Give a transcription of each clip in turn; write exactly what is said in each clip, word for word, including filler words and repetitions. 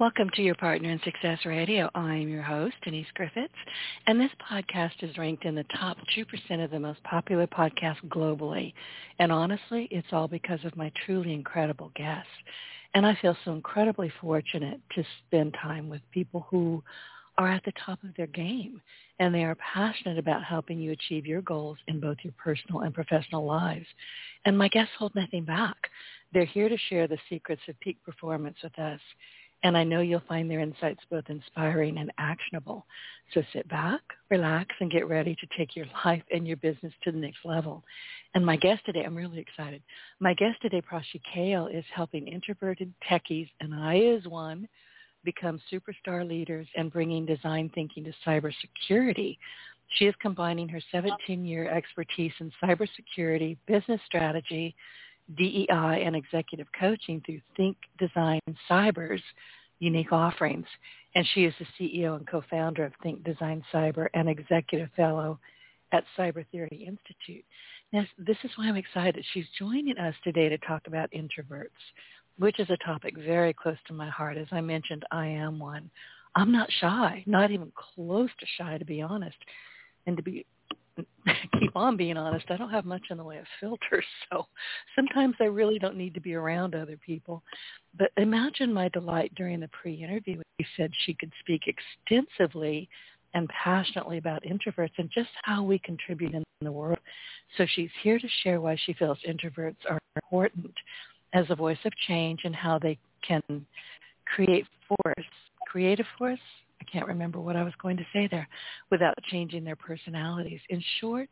Welcome to Your Partner in Success Radio. I'm your host, Denise Griffiths, and this podcast is ranked in the top two percent of the most popular podcasts globally. And honestly, it's all because of my truly incredible guests. And I feel so incredibly fortunate to spend time with people who are at the top of their game, and they are passionate about helping you achieve your goals in both your personal and professional lives. And my guests hold nothing back. They're here to share the secrets of peak performance with us. And I know you'll find their insights both inspiring and actionable. So sit back, relax, and get ready to take your life and your business to the next level. And my guest today, I'm really excited. My guest today, Prachee Kale, is helping introverted techies, and I is one, become superstar leaders and bringing design thinking to cybersecurity. She is combining her seventeen-year expertise in cybersecurity, business strategy, D E I, and executive coaching through Think.Design.Cyber's unique offerings. And she is the C E O and co-founder of Think.Design.Cyber and executive fellow at CyberTheory Institute. Now, this is why I'm excited. She's joining us today to talk about introverts, which is a topic very close to my heart. As I mentioned, I am one. I'm not shy, not even close to shy, to be honest. And to be keep on being honest, I don't have much in the way of filters, so sometimes I really don't need to be around other people. But imagine my delight during the pre-interview when she said she could speak extensively and passionately about introverts and just how we contribute in the world. So she's here to share why she feels introverts are important as a voice of change and how they can create force, creative force, I can't remember what I was going to say there, without changing their personalities. In short,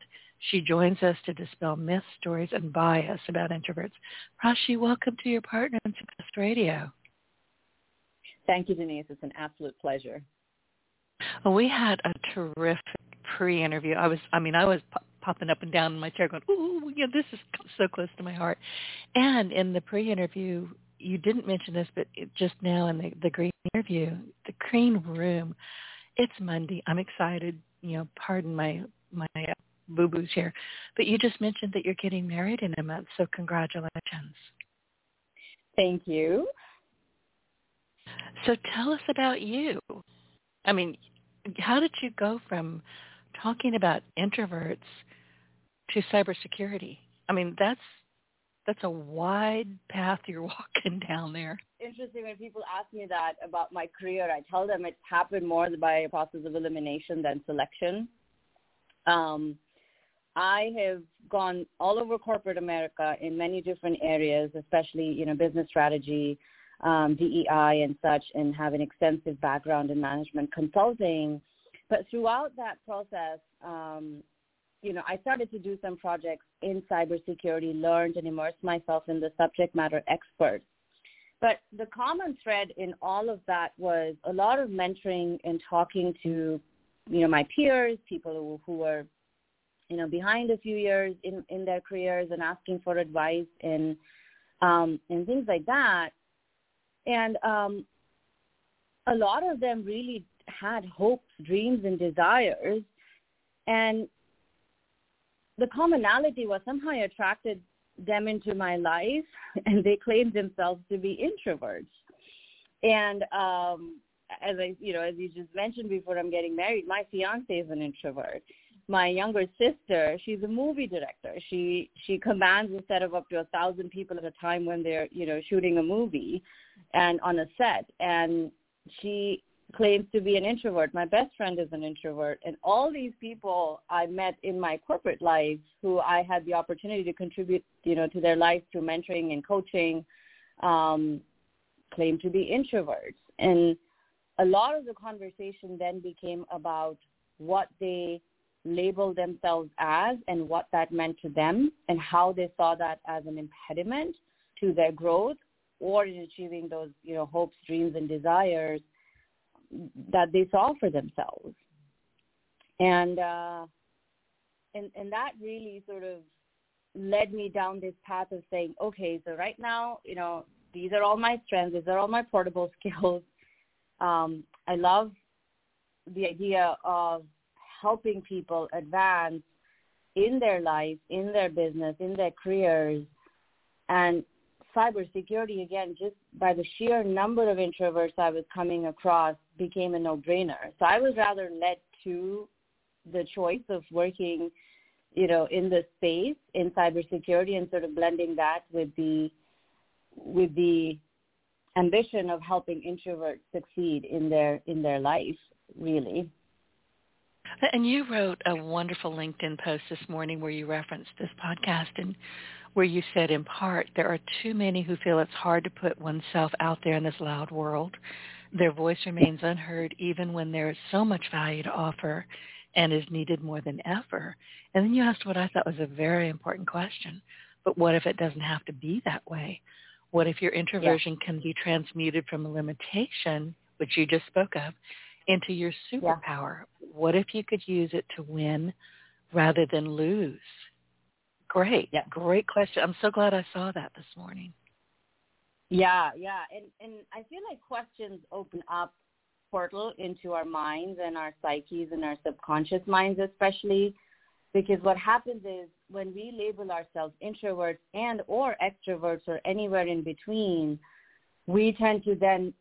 she joins us to dispel myths, stories, and bias about introverts. Prachee, welcome to Your Partner in Success Radio. Thank you, Denise. It's an absolute pleasure. Well, we had a terrific pre-interview. I was, I mean, I was po- popping up and down in my chair going, ooh, yeah, this is so close to my heart. And in the pre-interview, you didn't mention this, but just now in the, the green interview, the green room, it's Monday. I'm excited. You know, pardon my my uh, boo-boos here, but you just mentioned that you're getting married in a month, so congratulations. Thank you. So tell us about you. I mean, how did you go from talking about introverts to cybersecurity? I mean, that's That's a wide path you're walking down there. Interesting. When people ask me that about my career, I tell them it's happened more by a process of elimination than selection. Um, I have gone all over corporate America in many different areas, especially, you know, business strategy, um, D E I and such, and have an extensive background in management consulting. But throughout that process, um, you know, I started to do some projects in cybersecurity, learned and immersed myself in the subject matter experts. But the common thread in all of that was a lot of mentoring and talking to, you know, my peers, people who, who were, you know, behind a few years in, in their careers and asking for advice and, um, and things like that. And um, a lot of them really had hopes, dreams, and desires. And the commonality was somehow I attracted them into my life, and they claimed themselves to be introverts. And um, as I, you know, as you just mentioned before, I'm getting married. My fiance is an introvert. My younger sister, she's a movie director. She she commands a set of up to a thousand people at a time when they're, you know, shooting a movie, and on a set. And she claims to be an introvert. My best friend is an introvert. And all these people I met in my corporate life who I had the opportunity to contribute, you know, to their life through mentoring and coaching, um, claim to be introverts. And a lot of the conversation then became about what they labeled themselves as and what that meant to them and how they saw that as an impediment to their growth or in achieving those, you know, hopes, dreams, and desires. that they solve for themselves. And, uh, and, and that really sort of led me down this path of saying, okay, so right now, you know, these are all my strengths. These are all my portable skills. Um, I love the idea of helping people advance in their life, in their business, in their careers. And cybersecurity, again, just by the sheer number of introverts I was coming across, became a no-brainer. So I was rather led to the choice of working, you know, in the space, in cybersecurity, and sort of blending that with the with the ambition of helping introverts succeed in their in their life, really. And you wrote a wonderful LinkedIn post this morning where you referenced this podcast and where you said, in part, there are too many who feel it's hard to put oneself out there in this loud world. Their voice remains unheard even when there is so much value to offer and is needed more than ever. And then you asked what I thought was a very important question. But what if it doesn't have to be that way? What if your introversion yeah. can be transmuted from a limitation, which you just spoke of, into your superpower? Yeah. What if you could use it to win rather than lose? Great. Yeah. Great question. I'm so glad I saw that this morning. Yeah, yeah. And and I feel like questions open up portal into our minds and our psyches and our subconscious minds, especially, because what happens is when we label ourselves introverts and or extroverts or anywhere in between, we tend to then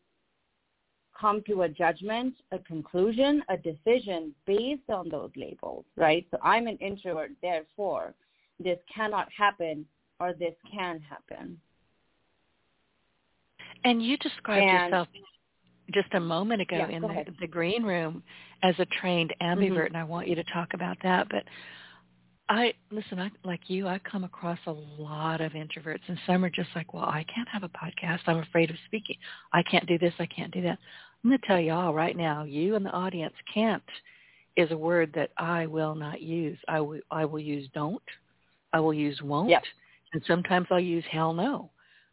come to a judgment, a conclusion, a decision based on those labels, right? So I'm an introvert, therefore this cannot happen or this can happen. And you described and, yourself just a moment ago yeah, in the, the green room as a trained ambivert, mm-hmm. and I want you to talk about that. But I listen, I, like you, I come across a lot of introverts, and some are just like, well, I can't have a podcast. I'm afraid of speaking. I can't do this. I can't do that. I'm going to tell you all right now, you and the audience, can't is a word that I will not use. I will, I will use don't. I will use won't. Yep. And sometimes I'll use hell no.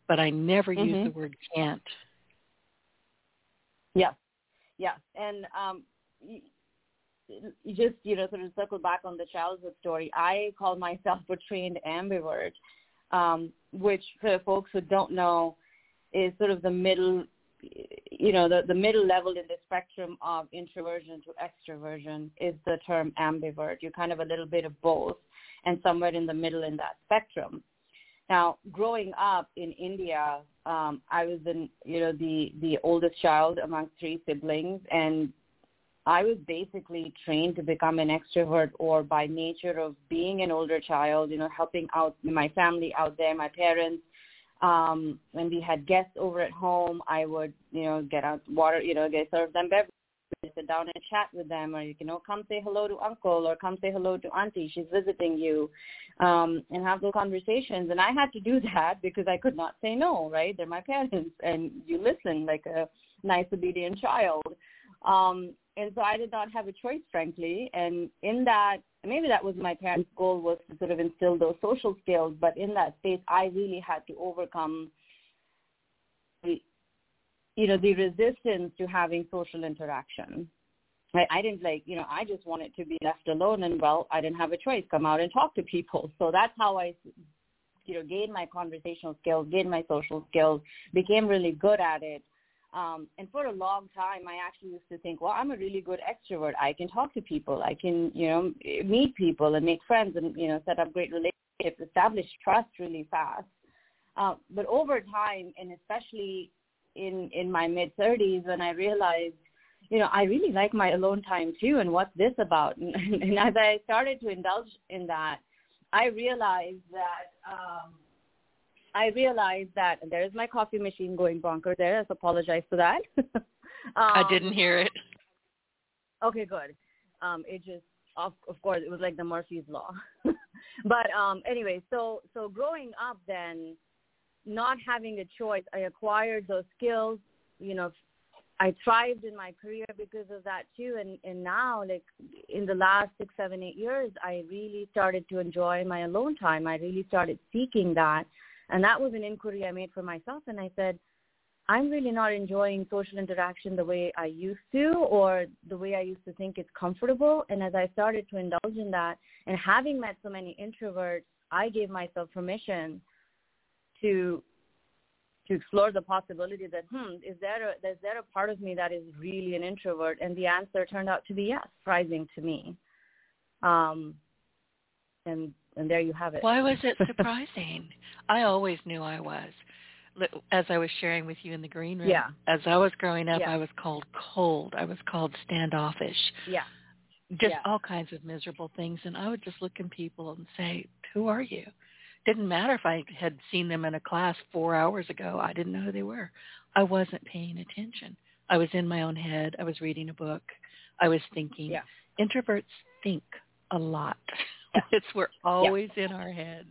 But I never mm-hmm. use the word can't. Yeah. Yeah. And um, you just, you know, sort of circle back on the childhood story. I call myself a trained ambivert, um, which for folks who don't know is sort of the middle, you know, the, the middle level in the spectrum of introversion to extroversion is the term ambivert. You're kind of a little bit of both and somewhere in the middle in that spectrum. Now, growing up in India, um, I was in, you know, the, the oldest child amongst three siblings, and I was basically trained to become an extrovert, or by nature of being an older child, you know, helping out my family out there, my parents. Um, when we had guests over at home, I would, you know, get out water, you know, get serve them beverages, sit down and chat with them, or, you know, come say hello to uncle, or come say hello to auntie, she's visiting you, um, and have those conversations. And I had to do that because I could not say no, right? They're my parents, and you listen like a nice, obedient child. Um, and so I did not have a choice, frankly. And in that, maybe that was my parents' goal, was to sort of instill those social skills, but in that space, I really had to overcome the you know, the resistance to having social interaction. I, I didn't like, you know, I just wanted to be left alone, and, well, I didn't have a choice, come out and talk to people. So that's how I, you know, gained my conversational skills, gained my social skills, became really good at it. Um, and for a long time, I actually used to think, well, I'm a really good extrovert. I can talk to people. I can, you know, meet people and make friends and, you know, set up great relationships, establish trust really fast. Uh, but over time, and especially in in my mid-thirties, when I realized, you know, I really like my alone time too, and what's this about? And, and as I started to indulge in that, I realized that, um, I realized that, and there's my coffee machine going bonkers there, I apologize for that. um, I didn't hear it. Okay, good. Um, it just, of, of course, it was like the Murphy's Law. But um, anyway, so so growing up then, not having a choice, I acquired those skills, you know, I thrived in my career because of that too. And, and now, like, in the last six, seven, eight years, I really started to enjoy my alone time. I really started seeking that. And that was an inquiry I made for myself. And I said, I'm really not enjoying social interaction the way I used to, or the way I used to think it's comfortable. And as I started to indulge in that, and having met so many introverts, I gave myself permission to to explore the possibility that, hmm, is there a, is there a part of me that is really an introvert? And the answer turned out to be yes, surprising to me. Um, and and there you have it. Why was it surprising? I always knew I was. As I was sharing with you in the green room, yeah. as I was growing up, yeah. I was called cold. I was called standoffish. Yeah. Just yeah. all kinds of miserable things. And I would just look at people and say, who are you? Didn't matter if I had seen them in a class four hours ago. I didn't know who they were. I wasn't paying attention. I was in my own head. I was reading a book. I was thinking. Yeah. Introverts think a lot. Yeah. It's we're always yeah. in our heads.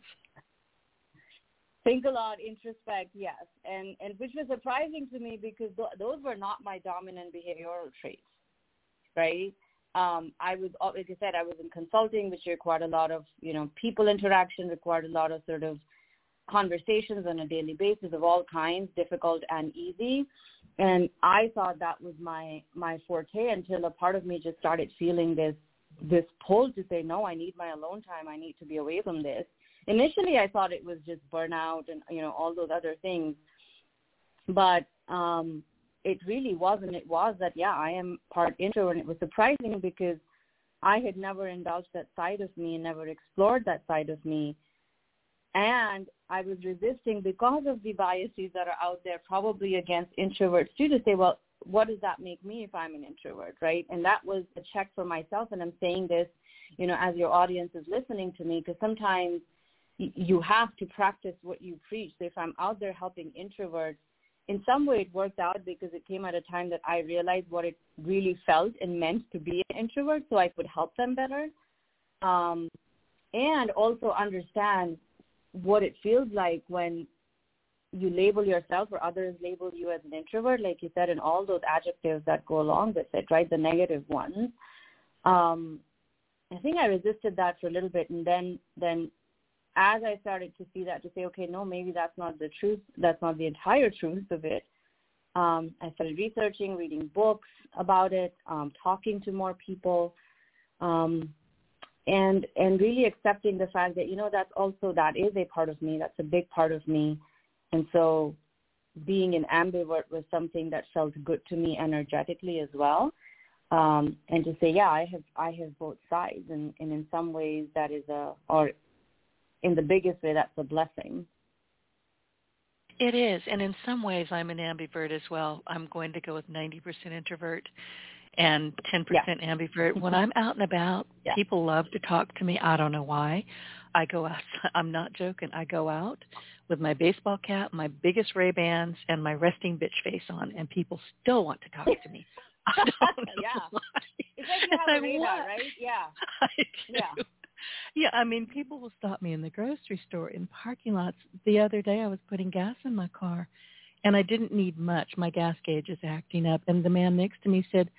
Think a lot, introspect, yes, and and which was surprising to me because th- those were not my dominant behavioral traits, right? Um, I was, like I said, I was in consulting, which required a lot of, you know, people interaction, required a lot of sort of conversations on a daily basis of all kinds, difficult and easy, and I thought that was my my forte until a part of me just started feeling this this pull to say, no, I need my alone time, I need to be away from this. Initially, I thought it was just burnout and, you know, all those other things. But um, it really wasn't. It was that, yeah, I am part introvert. And it was surprising because I had never indulged that side of me and never explored that side of me. And I was resisting because of the biases that are out there probably against introverts too, to say, well, what does that make me if I'm an introvert, right? And that was a check for myself. And I'm saying this, you know, as your audience is listening to me, because sometimes you have to practice what you preach. So if I'm out there helping introverts, in some way it worked out because it came at a time that I realized what it really felt and meant to be an introvert, so I could help them better. Um, and also understand what it feels like when you label yourself or others label you as an introvert, like you said, and all those adjectives that go along with it, right? The negative ones. Um, I think I resisted that for a little bit, and then, then, as I started to see that, to say, okay, no, maybe that's not the truth. That's not the entire truth of it. Um, I started researching, reading books about it, um, talking to more people, um, and and really accepting the fact that, you know, that's also, that is a part of me. That's a big part of me. And so being an ambivert was something that felt good to me energetically as well. Um, and to say, yeah, I have I have both sides. And, and in some ways that is a, or in the biggest way, that's a blessing. It is. And in some ways, I'm an ambivert as well. I'm going to go with ninety percent introvert and ten percent yeah. ambivert. When I'm out and about, yeah. people love to talk to me. I don't know why. I go out. I'm not joking. I go out with my baseball cap, my biggest Ray-Bans, and my resting bitch face on, and people still want to talk to me. I don't know yeah. why. It's like you have a radar, right? Yeah. I do. Yeah. Yeah, I mean, people will stop me in the grocery store, in parking lots. The other day I was putting gas in my car, and I didn't need much. My gas gauge is acting up, and the man next to me said,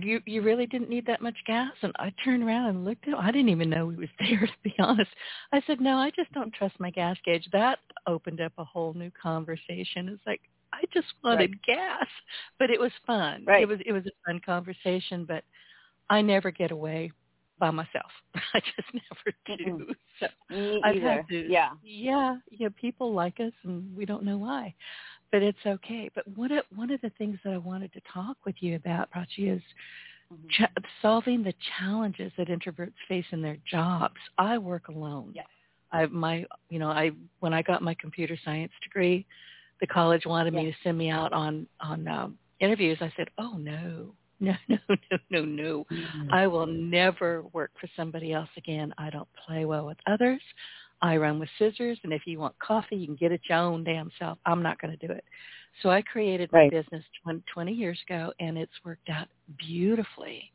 you you really didn't need that much gas? And I turned around and looked at him. I didn't even know he was there, to be honest. I said, no, I just don't trust my gas gauge. That opened up a whole new conversation. It's like, I just wanted right. gas, but it was fun. Right. It was, it was a fun conversation, but I never get away by myself. I just never do. Mm-hmm. So Me I've either. Had to, yeah. yeah, yeah. People like us, and we don't know why, but it's okay. But one of one of the things that I wanted to talk with you about, Prachee, is mm-hmm. ch- solving the challenges that introverts face in their jobs. I work alone. Yes. I my you know I when I got my computer science degree, the college wanted yes. me to send me out on on um, interviews. I said, oh no. No, no, no, no, no. I will never work for somebody else again. I don't play well with others. I run with scissors, and if you want coffee, you can get it your own damn self. I'm not going to do it. So I created my right. business twenty years ago, and it's worked out beautifully.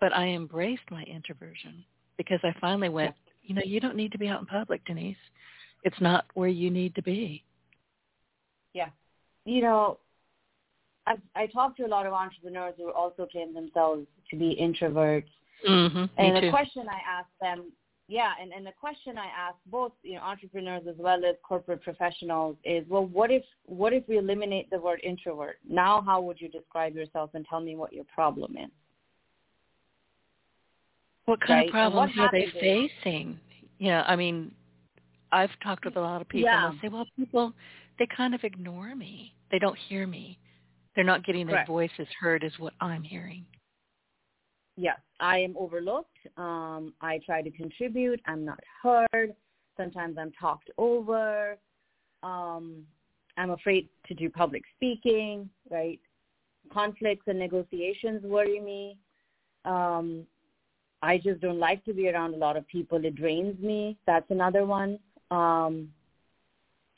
But I embraced my introversion because I finally went, you know, you don't need to be out in public, Denise. It's not where you need to be. Yeah. You know, I, I talk to a lot of entrepreneurs who also claim themselves to be introverts. Mm-hmm, and the too. question I ask them Yeah, and, and the question I ask both, you know, entrepreneurs as well as corporate professionals is, well, what if what if we eliminate the word introvert? Now how would you describe yourself, and tell me what your problem is? What kind right? of problems are they facing? Is, yeah, I mean, I've talked with a lot of people yeah. and they'll say, well, people, they kind of ignore me. They don't hear me. They're not getting their Correct. voices heard is what I'm hearing. Yes, I am overlooked. Um, I try to contribute. I'm not heard. Sometimes I'm talked over. Um, I'm afraid to do public speaking, right? Conflicts and negotiations worry me. Um, I just don't like to be around a lot of people. It drains me. That's another one. Um,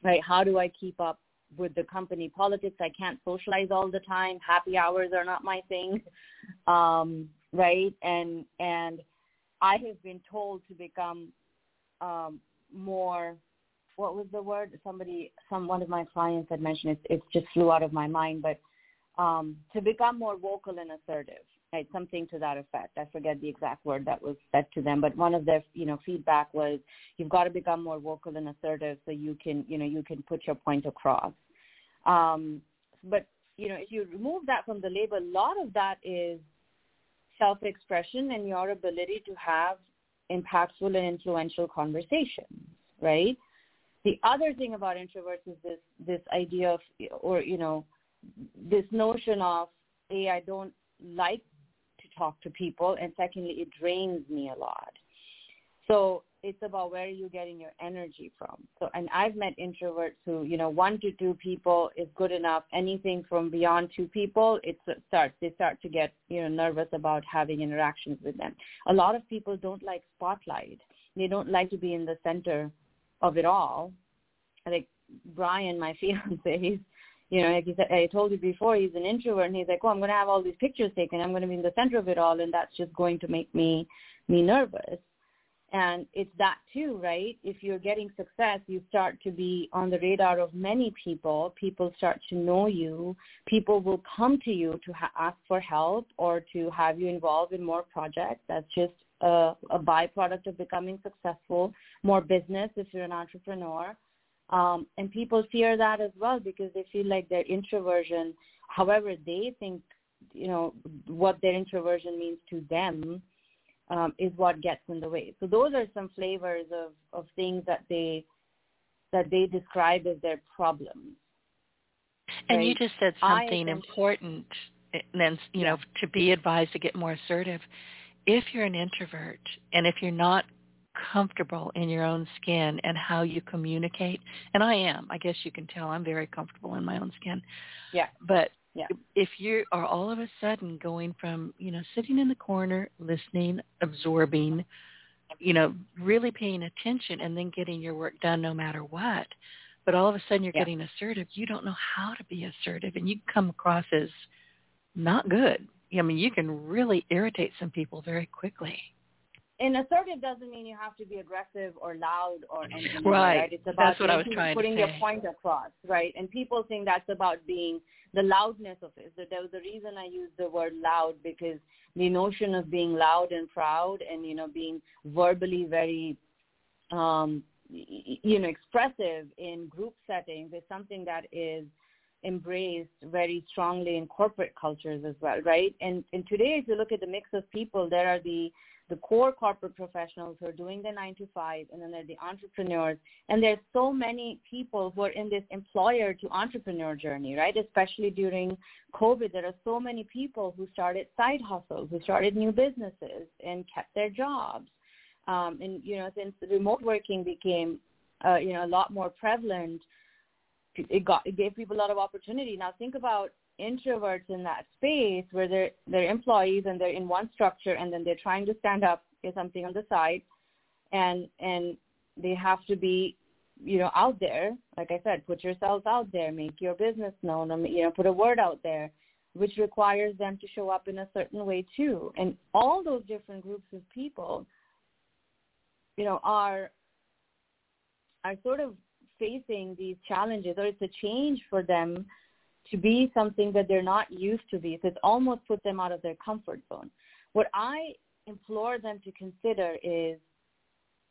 right? How do I keep up with the company politics? I can't socialize all the time. Happy hours are not my thing. Um, right. And, and I have been told to become um, more, what was the word? Somebody, some, one of my clients had mentioned it, it just flew out of my mind, but um, to become more vocal and assertive, right? Something to that effect. I forget the exact word that was said to them, but one of their, you know, feedback was, you've got to become more vocal and assertive so you can, you know, you can put your point across. Um, but, you know, if you remove that from the label, a lot of that is self-expression and your ability to have impactful and influential conversations, right? The other thing about introverts is this this idea of, or, you know, this notion of, A, I don't like to talk to people, and secondly, it drains me a lot. So it's about where you're getting your energy from. So, and I've met introverts who, you know, one to two people is good enough. Anything from beyond two people, it starts, they start to get, you know, nervous about having interactions with them. A lot of people don't like spotlight. They don't like to be in the center of it all. I think Brian, my fiance, he's, you know, like he said, I told you before, he's an introvert, and he's like, oh, I'm going to have all these pictures taken. I'm going to be in the center of it all, and that's just going to make me, me nervous. And it's that too, right? If you're getting success, you start to be on the radar of many people. People start to know you. People will come to you to ha- ask for help or to have you involved in more projects. That's just a, a byproduct of becoming successful, more business if you're an entrepreneur. Um, and people fear that as well because they feel like their introversion, however they think, you know, what their introversion means to them, Um, is what gets in the way. So those are some flavors of, of things that they that they describe as their problems. And right? You just said something I, important, and you know, to be advised to get more assertive. If you're an introvert and if you're not comfortable in your own skin and how you communicate, and I am, I guess you can tell I'm very comfortable in my own skin. Yeah. But Yeah. if you are all of a sudden going from, you know, sitting in the corner, listening, absorbing, you know, really paying attention and then getting your work done no matter what, but all of a sudden you're yeah. getting assertive, you don't know how to be assertive and you come across as not good. I mean, you can really irritate some people very quickly. And assertive doesn't mean you have to be aggressive or loud or anything. Right. right? It's about that's what I was trying putting to say. Your point across, right? And people think that's about being the loudness of it. So there was a reason I used the word loud, because the notion of being loud and proud and, you know, being verbally very, um, you know, expressive in group settings is something that is embraced very strongly in corporate cultures as well, right? And, and today, if you look at the mix of people, there are the the core corporate professionals who are doing the nine to five, and then there are the entrepreneurs. And there's so many people who are in this employer to entrepreneur journey, right? Especially during COVID, there are so many people who started side hustles, who started new businesses and kept their jobs. Um, and, you know, since remote working became, uh, you know, a lot more prevalent, it got, it gave people a lot of opportunity. Now think about introverts in that space where they're, they're employees and they're in one structure, and then they're trying to stand up to something on the side, and and they have to be, you know, out there. Like I said, put yourselves out there, make your business known, you know, put a word out there, which requires them to show up in a certain way too. And all those different groups of people, you know, are are sort of facing these challenges, or it's a change for them to be something that they're not used to be. So it's almost put them out of their comfort zone. What I implore them to consider is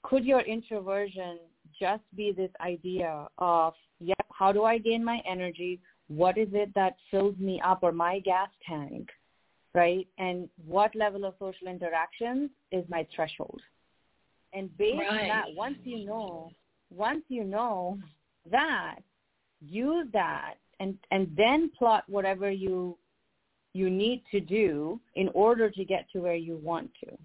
could your introversion just be this idea of, yep, yeah, how do I gain my energy? What is it that fills me up, or my gas tank, right? And what level of social interactions is my threshold? And based right. on that, once you know, once you know that, use that and, and then plot whatever you you need to do in order to get to where you want to.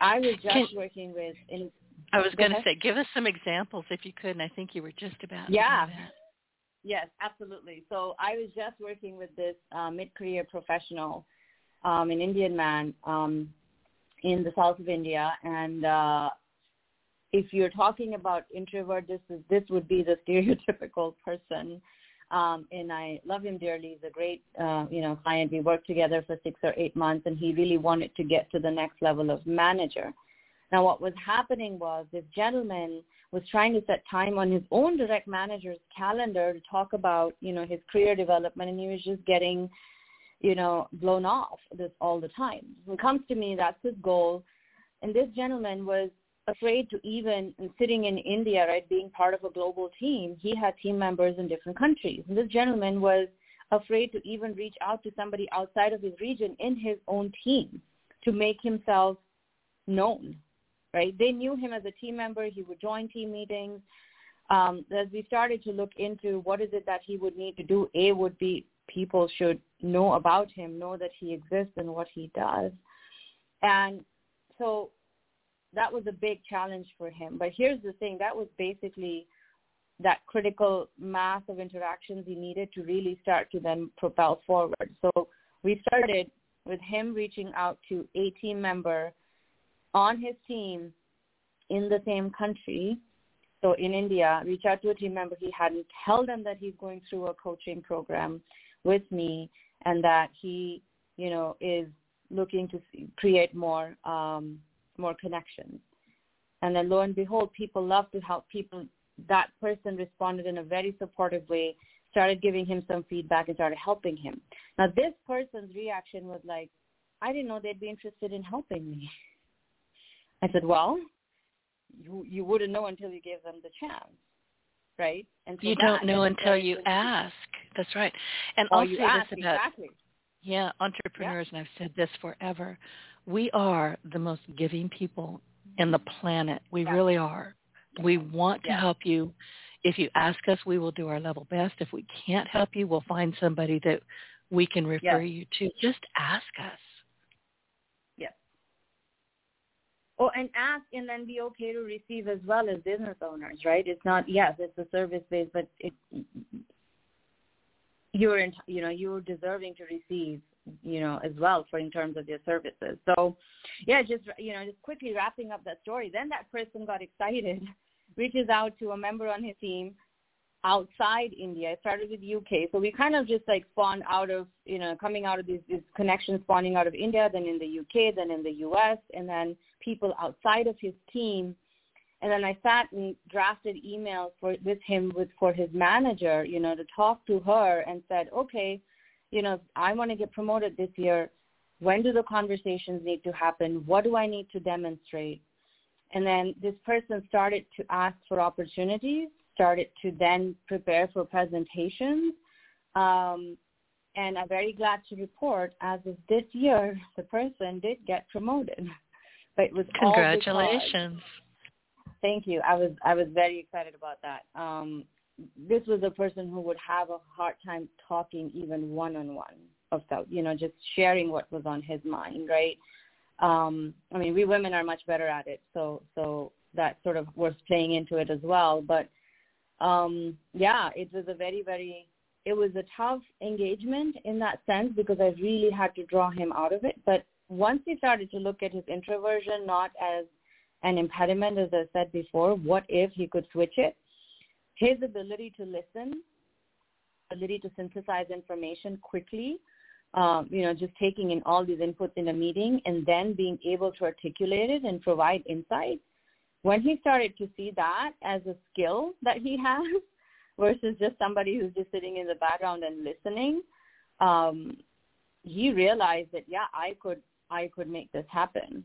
I was just Can, working with... In, I was going to say, give us some examples if you could, and I think you were just about... Yeah. Yes, absolutely. So I was just working with this uh, mid-career professional, um, an Indian man um, in the south of India. And uh, if you're talking about introvert, this is, this would be the stereotypical person. Um, and I love him dearly. He's a great, uh, you know, client. We worked together for six or eight months, and he really wanted to get to the next level of manager. Now, what was happening was this gentleman was trying to set time on his own direct manager's calendar to talk about, you know, his career development, and he was just getting, you know, blown off this all the time. When it comes to me, that's his goal. And this gentleman was afraid to even, sitting in India, right, being part of a global team, he had team members in different countries. And this gentleman was afraid to even reach out to somebody outside of his region in his own team to make himself known, right? They knew him as a team member. He would join team meetings. Um, as we started to look into what is it that he would need to do, A would be people should know about him, know that he exists and what he does. And so that was a big challenge for him. But here's the thing, that was basically that critical mass of interactions he needed to really start to then propel forward. So we started with him reaching out to a team member on his team in the same country. So in India, reach out to a team member he hadn't, tell them that he's going through a coaching program with me and that he, you know, is looking to create more um more connections. And then lo and behold, people love to help people. That person responded in a very supportive way, started giving him some feedback and started helping him. Now this person's reaction was like, I didn't know they'd be interested in helping me. I said, well, you, you wouldn't know until you gave them the chance, right? And so you don't know until you ask. That's right. And I'll say this about, exactly. yeah, entrepreneurs, yeah. and I've said this forever, we are the most giving people in the planet. We yeah. really are. We want to yeah. help you. If you ask us, we will do our level best. If we can't help you, we'll find somebody that we can refer yeah. you to. Just ask us. Yes. Oh, and ask and then be okay to receive as well as business owners, right? It's not, yes, it's a service-based, but it, you're, in, you know, you're deserving to receive, you know, as well for in terms of their services. So, yeah, just, you know, just quickly wrapping up that story. Then that person got excited, reaches out to a member on his team outside India. It started with U K. So we kind of just like spawned out of, you know, coming out of these, these connections spawning out of India, then in the U K, then in the U S, and then people outside of his team. And then I sat and drafted emails for, with him with for his manager, you know, to talk to her and said, okay, you know, I want to get promoted this year. When do the conversations need to happen? What do I need to demonstrate? And then this person started to ask for opportunities, started to then prepare for presentations. Um, and I'm very glad to report as of this year, the person did get promoted. But it was congratulations. All because, thank you. I was, I was very excited about that. Um, This was a person who would have a hard time talking even one-on-one of that, you know, just sharing what was on his mind, right? Um, I mean, we women are much better at it, so so that sort of was playing into it as well. But, um, yeah, it was a very, very – it was a tough engagement in that sense because I really had to draw him out of it. But once we started to look at his introversion not as an impediment, as I said before, what if he could switch it? His ability to listen, ability to synthesize information quickly, um, you know, just taking in all these inputs in a meeting and then being able to articulate it and provide insight. When he started to see that as a skill that he has versus just somebody who's just sitting in the background and listening, um, he realized that, yeah, I could I could make this happen.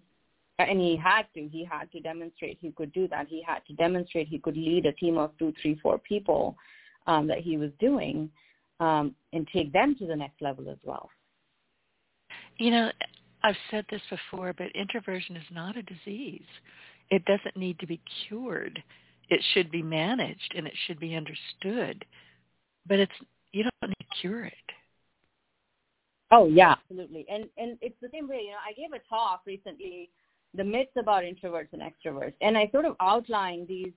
And he had to. He had to demonstrate he could do that. He had to demonstrate he could lead a team of two, three, four people um, that he was doing um, and take them to the next level as well. You know, I've said this before, but introversion is not a disease. It doesn't need to be cured. It should be managed and it should be understood. But it's you don't need to cure it. Oh, yeah, absolutely. And and it's the same way. You know, I gave a talk recently, the myths about introverts and extroverts, and I sort of outlined these,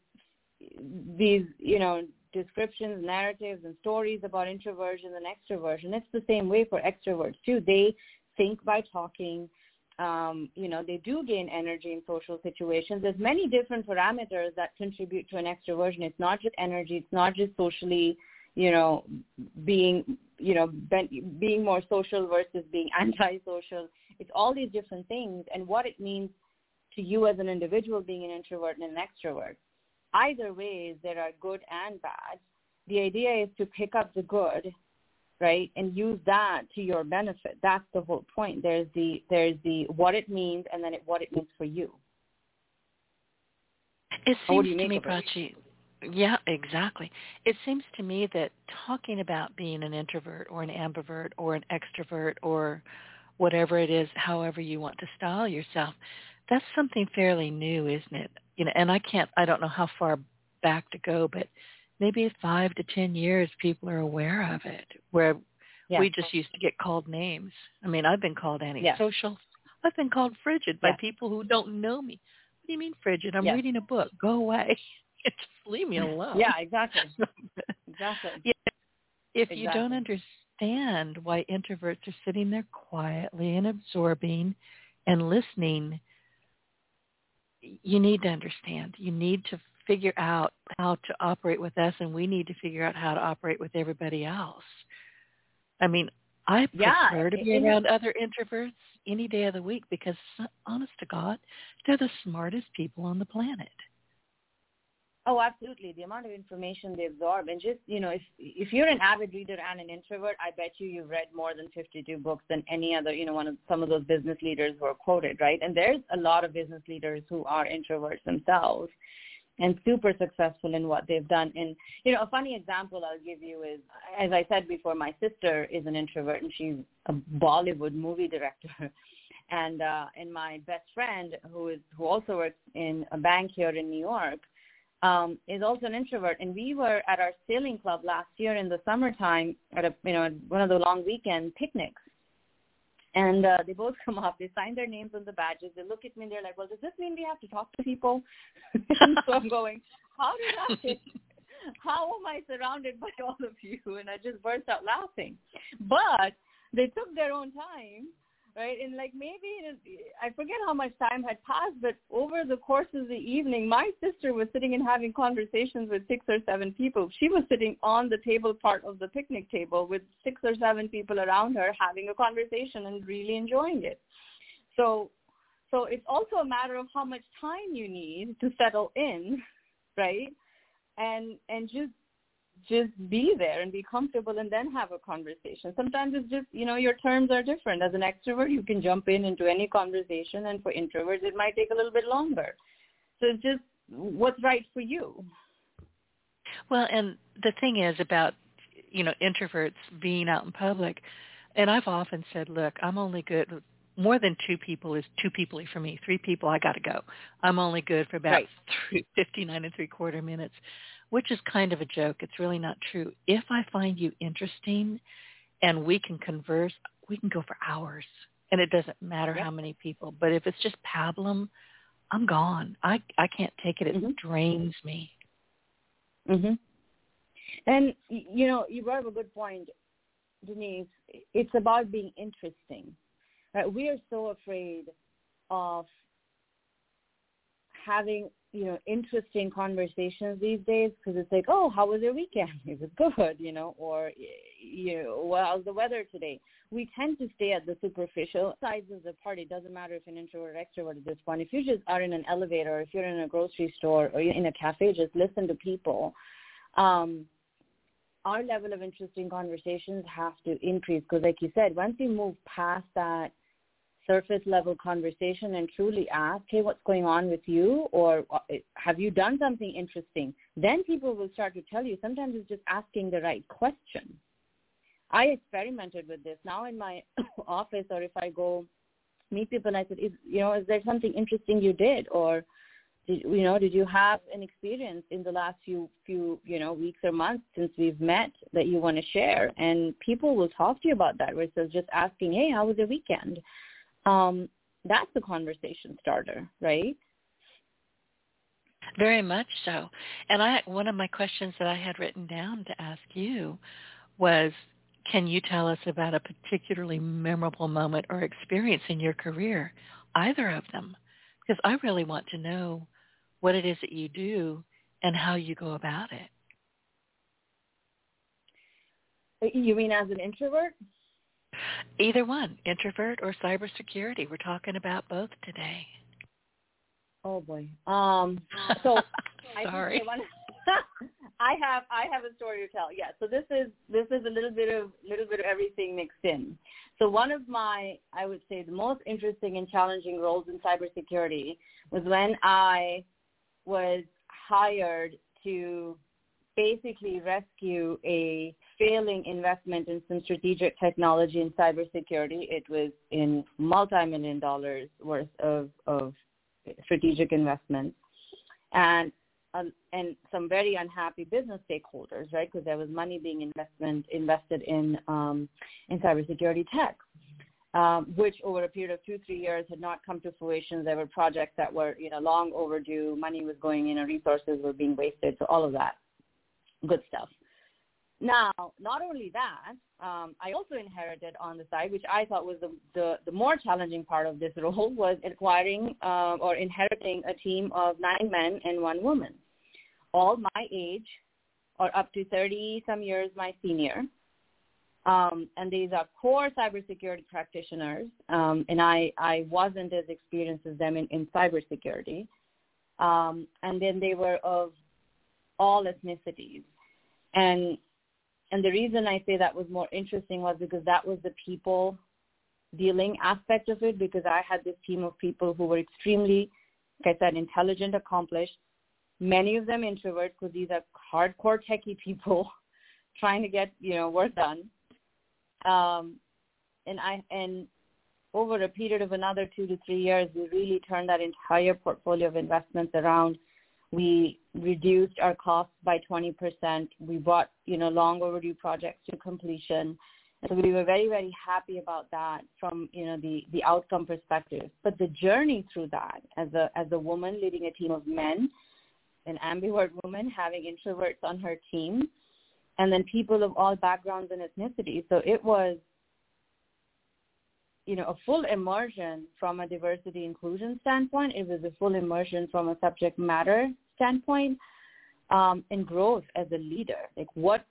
these you know, descriptions, narratives, and stories about introversion and extroversion. It's the same way for extroverts, too. They think by talking. Um, you know, they do gain energy in social situations. There's many different parameters that contribute to an extroversion. It's not just energy. It's not just socially, you know, being, you know, being more social versus being antisocial. It's all these different things and what it means to you as an individual being an introvert and an extrovert. Either ways, there are good and bad. The idea is to pick up the good, right, and use that to your benefit. That's the whole point. There's the there's the what it means and then it, what it means for you. It seems to me, Prachee, yeah, exactly. It seems to me that talking about being an introvert or an ambivert or an extrovert or whatever it is, however you want to style yourself, that's something fairly new, isn't it? You know, and I can't, I don't know how far back to go, but maybe five to ten years people are aware of it, where yeah. we just used to get called names. I mean, I've been called antisocial. Yeah. I've been called frigid by yeah. people who don't know me. What do you mean frigid? I'm yeah. reading a book. Go away. Just leave me alone. Yeah, exactly. Exactly. Yeah. If exactly. you don't understand why introverts are sitting there quietly and absorbing and listening, you need to understand. You need to figure out how to operate with us, and we need to figure out how to operate with everybody else. I mean, I prefer yeah, to be around other introverts any day of the week because, honest to God, they're the smartest people on the planet. Oh, absolutely. The amount of information they absorb. And just, you know, if if you're an avid reader and an introvert, I bet you you've read more than fifty-two books than any other, you know, one of some of those business leaders who are quoted, right? And there's a lot of business leaders who are introverts themselves and super successful in what they've done. And, you know, a funny example I'll give you is, as I said before, my sister is an introvert and she's a Bollywood movie director. And uh, and my best friend, who is who also works in a bank here in New York, Um, is also an introvert, and we were at our sailing club last year in the summertime at a, you know, one of the long weekend picnics, and uh, they both come up, they sign their names on the badges, they look at me, and they're like, well, does this mean we have to talk to people? So I'm going, how did I, how am I surrounded by all of you? And I just burst out laughing, but they took their own time. Right, and like maybe, I forget how much time had passed, but over the course of the evening, my sister was sitting and having conversations with six or seven people. She was sitting on the table part of the picnic table with six or seven people around her having a conversation and really enjoying it. So, so it's also a matter of how much time you need to settle in, right, and and just just be there and be comfortable and then have a conversation. Sometimes it's just, you know, your terms are different. As an extrovert, you can jump in into any conversation, and for introverts, it might take a little bit longer. So it's just what's right for you. Well, and the thing is about, you know, introverts being out in public, and I've often said, look, I'm only good, more than two people is too peoply for me. Three people, I got to go. I'm only good for about right. three, fifty-nine and three-quarter minutes. Which is kind of a joke. It's really not true. If I find you interesting and we can converse, we can go for hours, and it doesn't matter yep. how many people. But if it's just pablum, I'm gone. I, I can't take it. It mm-hmm. drains me. Mm-hmm. And, you know, you brought up a good point, Denise. It's about being interesting. Right? We are so afraid of having – you know, interesting conversations these days because it's like, oh, how was your weekend? It was good, you know, or, you know, well, how's the weather today? We tend to stay at the superficial sides of the party. It doesn't matter if an introvert or extrovert at this point. If you just are in an elevator, or if you're in a grocery store or you're in a cafe, just listen to people. Um, our level of interesting conversations have to increase because, like you said, once you move past that surface level conversation and truly ask, hey, what's going on with you? Or have you done something interesting? Then people will start to tell you. Sometimes it's just asking the right question. I experimented with this. Now in my office, or if I go meet people, and I said, is, you know, is there something interesting you did? Or, did, you know, did you have an experience in the last few, few, you know, weeks or months since we've met that you want to share? And people will talk to you about that versus just asking, hey, how was your weekend? Um, that's the conversation starter, right? Very much so. And I, one of my questions that I had written down to ask you was, can you tell us about a particularly memorable moment or experience in your career, either of them? Because I really want to know what it is that you do and how you go about it. You mean as an introvert? Either one, introvert or cybersecurity. We're talking about both today. Oh, boy. Um, so Sorry. I think I want to... I have I have a story to tell. Yeah, so this is this is a little bit of little bit of everything mixed in. So one of my, I would say, the most interesting and challenging roles in cybersecurity was when I was hired to basically rescue a failing investment in some strategic technology in cybersecurity. It was in multi-million dollars worth of, of strategic investments. And Um, and some very unhappy business stakeholders, right? Because there was money being investment invested in um, in cybersecurity tech, um, which over a period of two, three years had not come to fruition. There were projects that were, you know, long overdue. Money was going in, and resources were being wasted. So all of that, good stuff. Now, not only that, um, I also inherited on the side, which I thought was the, the, the more challenging part of this role, was acquiring uh, or inheriting a team of nine men and one woman, all my age or up to thirty-some years my senior. Um, and these are core cybersecurity practitioners, um, and I, I wasn't as experienced as them in, in cybersecurity. Um, and then they were of all ethnicities. And And the reason I say that was more interesting was because that was the people dealing aspect of it, because I had this team of people who were extremely, like I said, intelligent, accomplished, many of them introverts, because these are hardcore techie people trying to get, you know, work done. Um, and I and over a period of another two to three years, we really turned that entire portfolio of investments around. We reduced our costs by twenty percent. We brought, you know, long overdue projects to completion. And so we were very, very happy about that from, you know, the, the outcome perspective. But the journey through that, as a as a woman leading a team of men, an ambivert woman having introverts on her team, and then people of all backgrounds and ethnicities. So it was, you know, a full immersion from a diversity inclusion standpoint. It was a full immersion from a subject matter standpoint, um, and growth as a leader. Like, what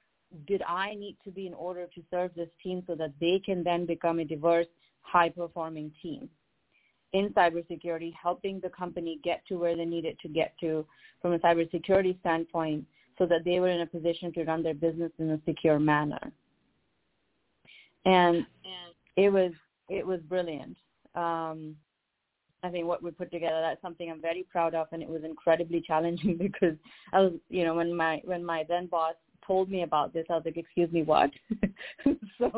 did I need to be in order to serve this team so that they can then become a diverse, high-performing team in cybersecurity, helping the company get to where they needed to get to from a cybersecurity standpoint so that they were in a position to run their business in a secure manner. And, and it was... It was brilliant. Um, I think what we put together, that's something I'm very proud of, and it was incredibly challenging because I was, you know, when my when my then boss told me about this, I was like, excuse me, what? so,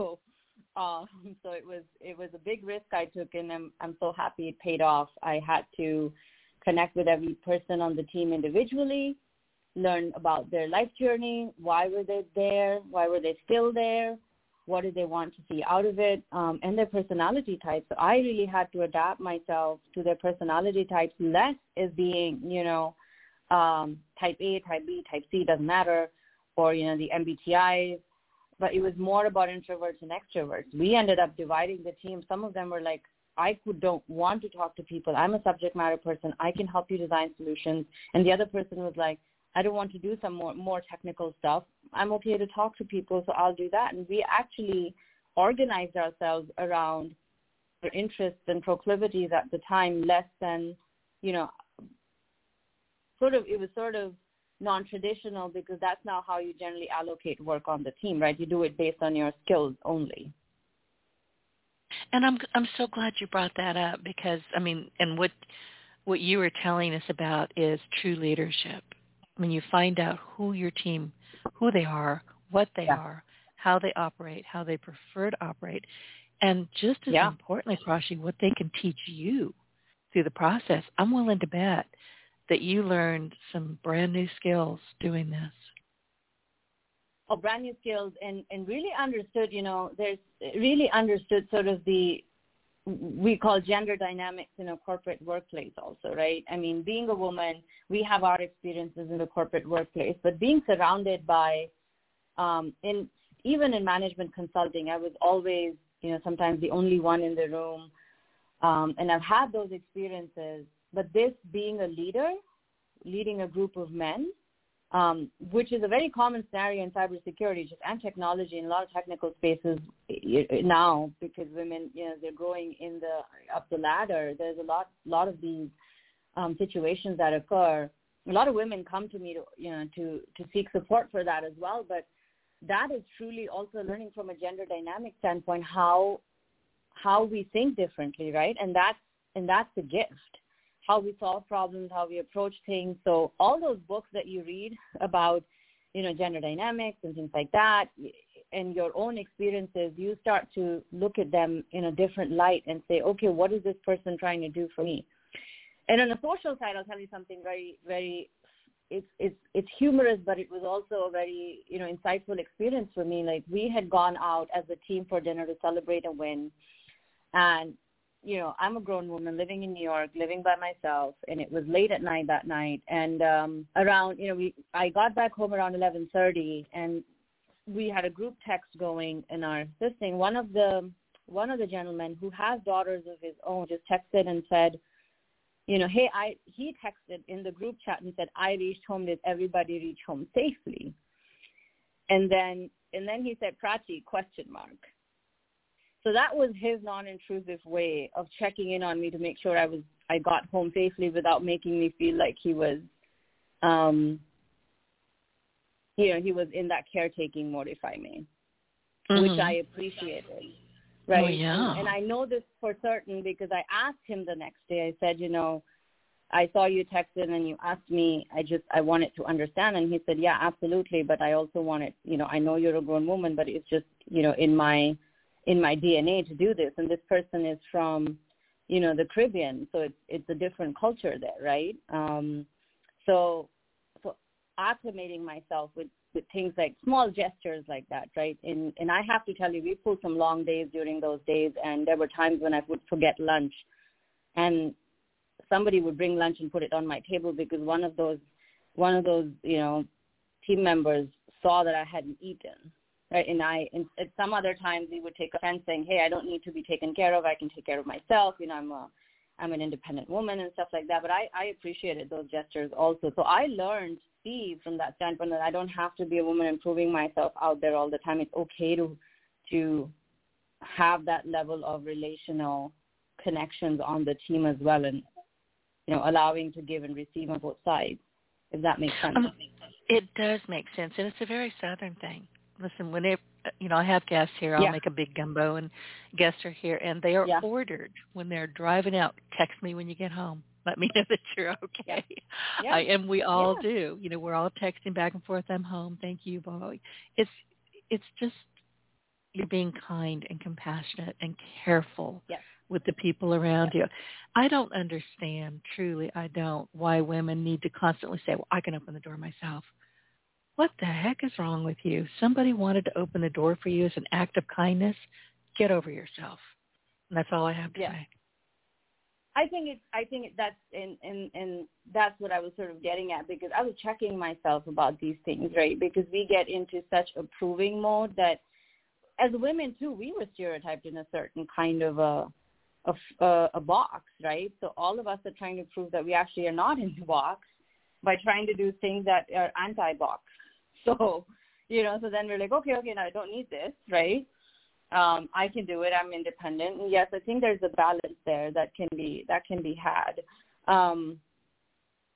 um, so it was it was a big risk I took, and I'm I'm so happy it paid off. I had to connect with every person on the team individually, learn about their life journey, why were they there, why were they still there. What do they want to see out of it, um, and their personality types. So I really had to adapt myself to their personality types, less as being, you know, um, type A, type B, type C, doesn't matter, or, you know, the M B T Is. But it was more about introverts and extroverts. We ended up dividing the team. Some of them were like, I could, don't want to talk to people. I'm a subject matter person. I can help you design solutions. And the other person was like, I don't want to do some more, more technical stuff. I'm okay to talk to people, so I'll do that. And we actually organized ourselves around our interests and proclivities at the time, less than, you know, sort of, it was sort of non-traditional, because that's not how you generally allocate work on the team, right? You do it based on your skills only. And I'm I'm so glad you brought that up, because I mean, and what what you were telling us about is true leadership. When you find out who your team, who they are, what they yeah. are, how they operate, how they prefer to operate, and just as yeah. importantly, Prachee, what they can teach you through the process. I'm willing to bet that you learned some brand new skills doing this. Oh, brand new skills, and, and really understood, you know, there's really understood sort of the, we call gender dynamics in a corporate workplace also, right? I mean, being a woman, we have our experiences in the corporate workplace, but being surrounded by, um, in even in management consulting, I was always, you know, sometimes the only one in the room, um, and I've had those experiences. But this being a leader, leading a group of men, um, which is a very common scenario in cybersecurity just, and technology in a lot of technical spaces now, because women, you know, they're growing in the up the ladder. There's a lot, lot of these um, situations that occur. A lot of women come to me to, you know, to to seek support for that as well. But that is truly also learning from a gender dynamic standpoint how how we think differently, right? And that's and that's a gift. How we solve problems, how we approach things. So all those books that you read about, you know, gender dynamics and things like that, and your own experiences, you start to look at them in a different light and say, okay, what is this person trying to do for me? And on the social side, I'll tell you something very, very, it's it's it's humorous, but it was also a very, you know, insightful experience for me. Like, we had gone out as a team for dinner to celebrate a win, and you know, I'm a grown woman living in New York, living by myself, and it was late at night that night. And um, around, you know, we I got back home around eleven thirty, and we had a group text going in our this thing. One of the one of the gentlemen who has daughters of his own just texted and said, you know, hey, I he texted in the group chat and said, I reached home. Did everybody reach home safely? And then and then he said, Prachee, question mark. So that was his non-intrusive way of checking in on me to make sure I was I got home safely without making me feel like he was, um, you know, he was in that caretaking mode, if I may, mm-hmm. which I appreciated, right? Oh, yeah. And, and I know this for certain because I asked him the next day. I said, you know, I saw you texted and you asked me. I just I wanted to understand, and he said, yeah, absolutely, but I also wanted, you know, I know you're a grown woman, but it's just, you know, in my in my D N A to do this. And this person is from, you know, the Caribbean. So it's, it's a different culture there. Right. Um, so, so acclimating myself with, with things like small gestures like that. Right. And, and I have to tell you, we pulled some long days during those days. And there were times when I would forget lunch, and somebody would bring lunch and put it on my table because one of those, one of those, you know, team members saw that I hadn't eaten. Right, and I, and at some other times, we would take offense saying, "Hey, I don't need to be taken care of. I can take care of myself. You know, I'm a, I'm an independent woman and stuff like that." But I, I appreciated those gestures also. So I learned, see, from that standpoint that I don't have to be a woman and proving myself out there all the time. It's okay to, to, have that level of relational connections on the team as well, and you know, allowing to give and receive on both sides. If that makes sense. Um, it does make sense, and it's a very Southern thing. Listen, whenever, you know, I have guests here, I'll yeah. make a big gumbo, and guests are here, and they are yeah. ordered when they're driving out. Text me when you get home. Let me know that you're okay. Yeah. Yeah. I, and we all yeah. do. You know, we're all texting back and forth. I'm home. Thank you, Bobby. It's, it's just you're being kind and compassionate and careful yeah. with the people around yeah. you. I don't understand, truly, I don't, why women need to constantly say, well, I can open the door myself. What the heck is wrong with you? Somebody wanted to open the door for you as an act of kindness. Get over yourself. And that's all I have to yeah. say. I think it's, I think it, that's, and, and, and that's what I was sort of getting at, because I was checking myself about these things, right? Because we get into such approving mode that as women too, we were stereotyped in a certain kind of a, a, a box, right? So all of us are trying to prove that we actually are not in the box by trying to do things that are anti-box. So, you know, so then we're like, okay, okay, now I don't need this, right? Um, I can do it. I'm independent. And yes, I think there's a balance there that can be that can be had. Um,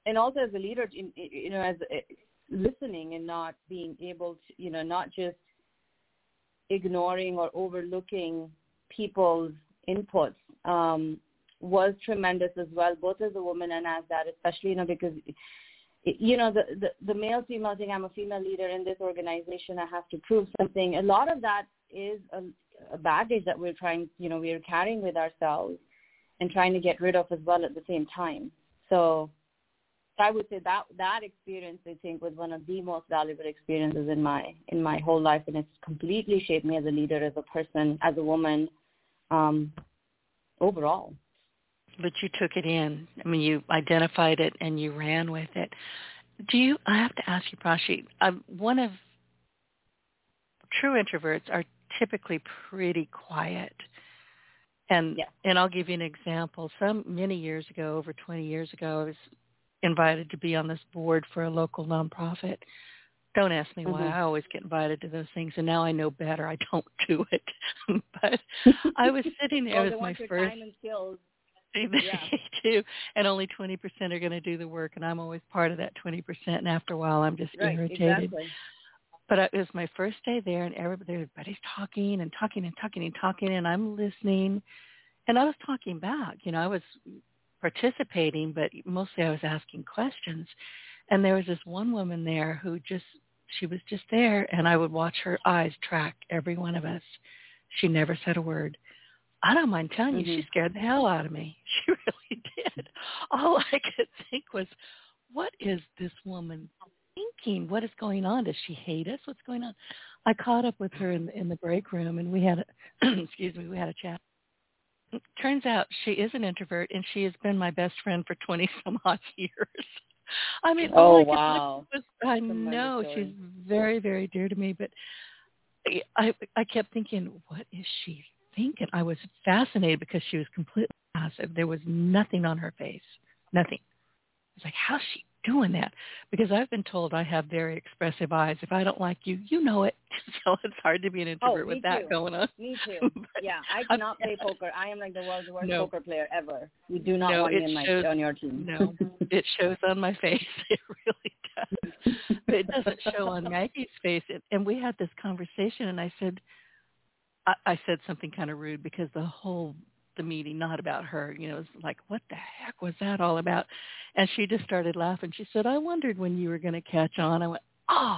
and also as a leader, you know, as listening and not being able to, you know, not just ignoring or overlooking people's inputs um, was tremendous as well, both as a woman and as that, especially, you know, because, you know, the, the, the male-female thing, I'm a female leader in this organization, I have to prove something. A lot of that is a, a baggage that we're trying, you know, we're carrying with ourselves and trying to get rid of as well at the same time. So I would say that that experience, I think, was one of the most valuable experiences in my in my whole life, and it's completely shaped me as a leader, as a person, as a woman, um, overall. But you took it in. I mean, you identified it and you ran with it. Do you? I have to ask you, Prachee. Um, one of true introverts are typically pretty quiet. And yeah. and I'll give you an example. Some many years ago, over twenty years ago, I was invited to be on this board for a local nonprofit. Don't ask me mm-hmm. why. I always get invited to those things, and now I know better. I don't do it. But I was sitting there. It was my first. Time and skills. Yeah. too, and only twenty percent are going to do the work, and I'm always part of that twenty percent, and after a while I'm just right, irritated. Exactly. But it was my first day there, and everybody, everybody's talking and talking and talking and talking, and I'm listening, and I was talking back. You know, I was participating, but mostly I was asking questions. And there was this one woman there who just, she was just there, and I would watch her eyes track every one of us. She never said a word. I don't mind telling you, mm-hmm. she scared the hell out of me. She really did. All I could think was, what is this woman thinking? What is going on? Does she hate us? What's going on? I caught up with her in, in the break room, and we had a, excuse me, we had a chat. Turns out she is an introvert, and she has been my best friend for twenty some odd years. I mean, oh, oh wow. Was, I That's know she's very, very dear to me, but I, I kept thinking, what is she thinking? I was fascinated because she was completely passive. There was nothing on her face, nothing. I was like, how's she doing that? Because I've been told I have very expressive eyes. If I don't like you, you know it. So it's hard to be an introvert oh, with that too. Going on. Me too. Yeah, I cannot play poker. I am like the world's worst no. poker player ever. You do not no, want me in my, shows, on your team. No, it shows on my face. It really does. But it doesn't show on Maggie's face. And, and we had this conversation, and I said, I, I said something kind of rude because the whole the meeting, not about her, you know, it's like, what the heck was that all about? And she just started laughing. She said, I wondered when you were going to catch on. I went, oh,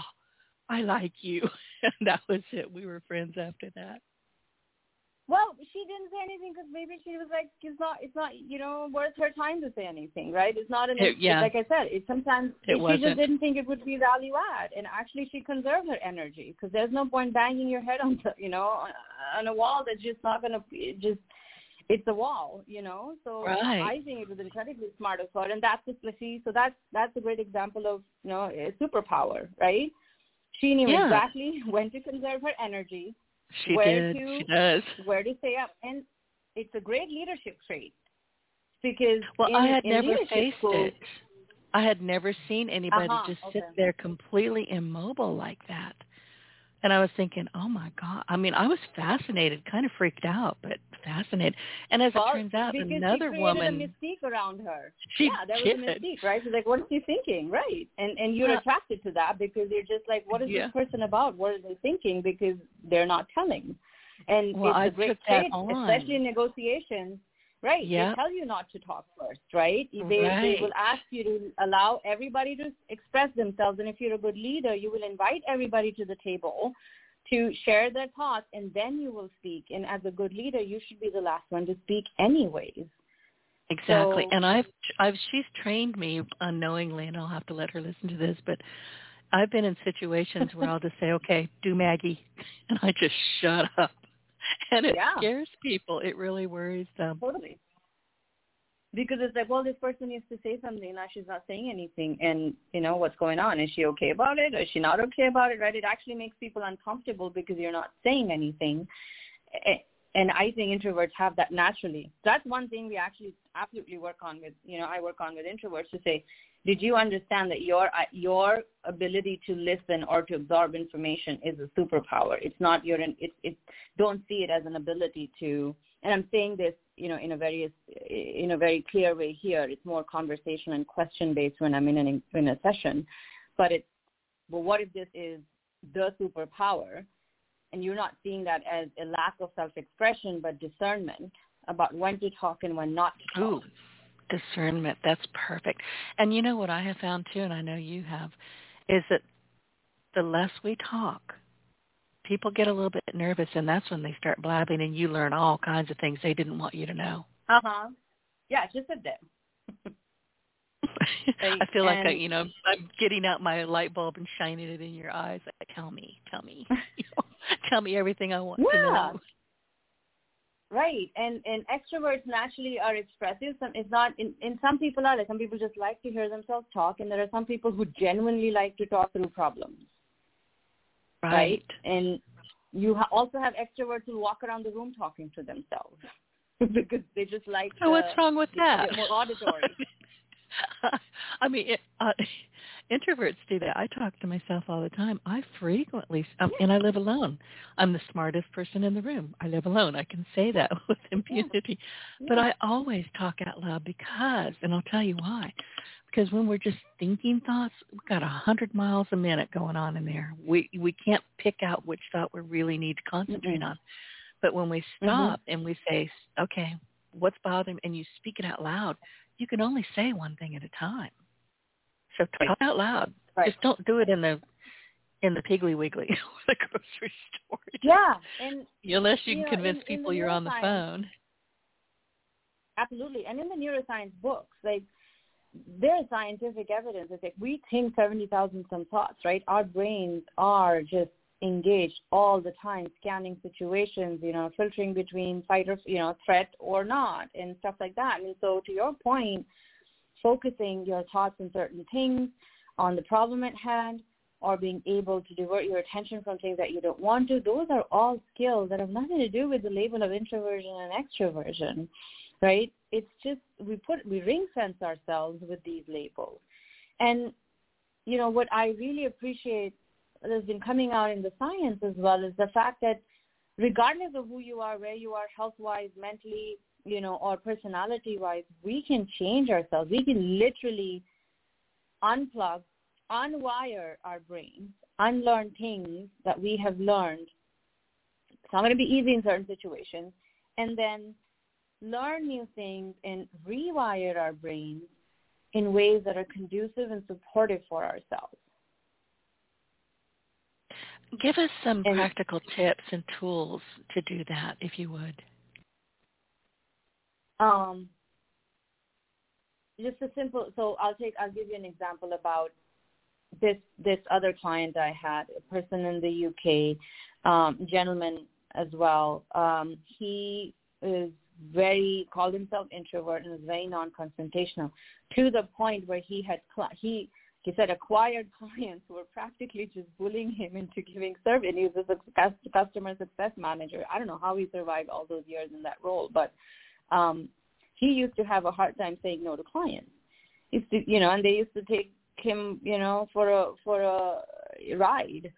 I like you. And that was it. We were friends after that. Well, she didn't say anything because maybe she was like, it's not, it's not, you know, worth her time to say anything, right? It's not an, it, yeah. like I said, it sometimes it she wasn't. Just didn't think it would be value add, and actually she conserved her energy because there's no point banging your head on, the, you know, on a wall that's just not going to just. It's a wall, you know, so right. I think it was incredibly smart of her, and that's just, see, so that's, that's a great example of, you know, a superpower, right? She knew yeah. exactly when to conserve her energy, she where, did. To, she does. where to stay up, and it's a great leadership trait because well, in, I had in never faced school, it. I had never seen anybody uh-huh, just okay. sit there completely immobile like that. And I was thinking, oh, my God. I mean, I was fascinated, kind of freaked out, but fascinated. And as well, it turns out, another woman. Because she created a mystique around her. She yeah, there did. was a mystique, right? She's like, what is she thinking? Right. And and you're yeah. attracted to that because you're just like, what is yeah. this person about? What are they thinking? Because they're not telling. And well, it's I a great trait, especially in negotiations. Right. Yeah. They tell you not to talk first, right? They, right? They will ask you to allow everybody to express themselves. And if you're a good leader, you will invite everybody to the table to share their thoughts, and then you will speak. And as a good leader, you should be the last one to speak anyways. Exactly. So, and I've, I've, she's trained me unknowingly, and I'll have to let her listen to this, but I've been in situations where I'll just say, okay, do Maggie, and I just shut up. And it yeah. scares people. It really worries them. Totally. Because it's like, well, this person needs to say something. Now she's not saying anything. And, you know, what's going on? Is she okay about it? Is she not okay about it? Right? It actually makes people uncomfortable because you're not saying anything. And I think introverts have that naturally. That's one thing we actually absolutely work on with, you know, I work on with introverts to say, did you understand that your your ability to listen or to absorb information is a superpower? It's not your it it don't see it as an ability to. And I'm saying this, you know, in a very in a very clear way here. It's more conversation and question based when I'm in an in a session, but it's but what if this is the superpower, and you're not seeing that as a lack of self-expression but discernment? about when to talk and when not to talk. Ooh, discernment. That's perfect. And you know what I have found too, and I know you have, is that the less we talk, people get a little bit nervous, and that's when they start blabbing, and you learn all kinds of things they didn't want you to know. Uh-huh. Yeah, just a bit. I feel like, I, you know, I'm getting out my light bulb and shining it in your eyes. Like, tell me, tell me. You know, tell me everything I want yeah. to know. Right. And and extroverts naturally are expressive. Some, it's not, in, and some people are. Like, some people just like to hear themselves talk, and there are some people who genuinely like to talk through problems. Right. right? And you ha- also have extroverts who walk around the room talking to themselves because they just like to. Oh, what's wrong with that? More auditory. I mean, it, uh, introverts do that. I talk to myself all the time. I frequently, um, yeah. and I live alone. I'm the smartest person in the room. I live alone. I can say that with impunity. Yeah. But I always talk out loud because, and I'll tell you why, because when we're just thinking thoughts, we've got one hundred miles a minute going on in there. We, we can't pick out which thought we really need to concentrate mm-hmm. on. But when we stop mm-hmm. and we say, okay, what's bothering me? And you speak it out loud. You can only say one thing at a time. So talk out loud. Right. Just don't do it in the in the Piggly Wiggly or the grocery store. Yeah. And unless you, you can know, convince in, people in you're on the phone. Absolutely. And in the neuroscience books, like, there's scientific evidence that we think seventy thousand some thoughts, right? Our brains are just engaged all the time, scanning situations, you know, filtering between fight or, you know, threat or not, and stuff like that. And so to your point, focusing your thoughts on certain things, on the problem at hand, or being able to divert your attention from things that you don't want to, those are all skills that have nothing to do with the label of introversion and extroversion, right? It's just we put, we ring fence ourselves with these labels. And, you know, what I really appreciate that's been coming out in the science as well is the fact that regardless of who you are, where you are health-wise, mentally, you know, or personality-wise, we can change ourselves. We can literally unplug, unwire our brains, unlearn things that we have learned. It's not going to be easy in certain situations. And then learn new things and rewire our brains in ways that are conducive and supportive for ourselves. Give us some and, practical tips and tools to do that, if you would. Um, just a simple. So I'll take. I'll give you an example about this. This other client I had, a person in the U K, um, gentleman as well. Um, he is very called himself introvert and is very non-confrontational, to the point where he had he. He said acquired clients who were practically just bullying him into giving service. And he was a customer success manager. I don't know how he survived all those years in that role, but um, he used to have a hard time saying no to clients. Used to, you know, and they used to take him, you know, for a for a ride.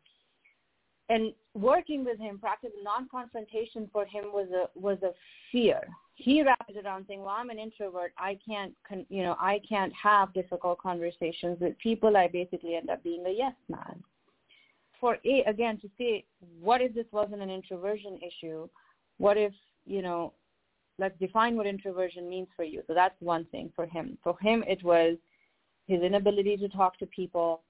And working with him, practice non-confrontation for him was a was a fear. He wrapped it around saying, well, I'm an introvert. I can't, con- you know, I can't have difficult conversations with people. I basically end up being a yes man. For a, again, to say, what if this wasn't an introversion issue? What if, you know, let's define what introversion means for you. So that's one thing for him. For him, it was his inability to talk to people,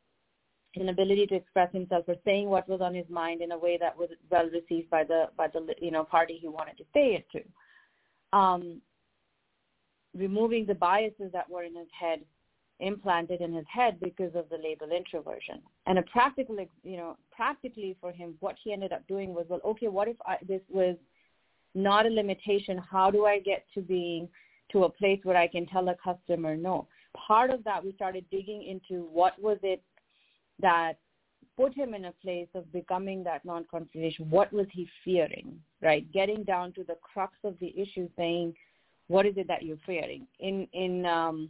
inability to express himself or saying what was on his mind in a way that was well received by the, by the, you know, party he wanted to say it to. Um, removing the biases that were in his head, implanted in his head because of the label introversion. And a practical, you know, practically for him, what he ended up doing was, well, okay, what if I, this was not a limitation? How do I get to being to a place where I can tell a customer no? Part of that, we started digging into what was it that put him in a place of becoming that non-confrontation. What was he fearing, right? Getting down to the crux of the issue, saying, what is it that you're fearing? In in um,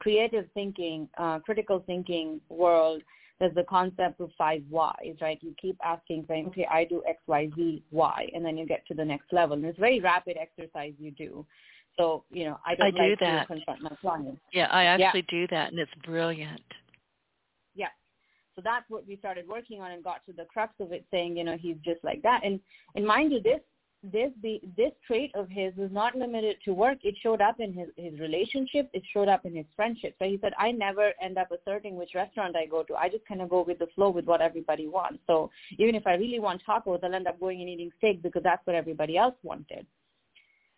creative thinking, uh, critical thinking world, there's the concept of five whys, right? You keep asking, saying, okay, I do X, Y, Z, Y, and then you get to the next level. And it's a very rapid exercise you do. So, you know, I don't I like do that. to confront my clients. Yeah, I actually yeah. do that, and it's brilliant. Yeah. So that's what we started working on and got to the crux of it, saying, you know, he's just like that. And and mind you, this this be, this trait of his was not limited to work. It showed up in his, his relationship. It showed up in his friendship. So he said, I never end up asserting which restaurant I go to. I just kind of go with the flow with what everybody wants. So even if I really want tacos, I'll end up going and eating steak because that's what everybody else wanted,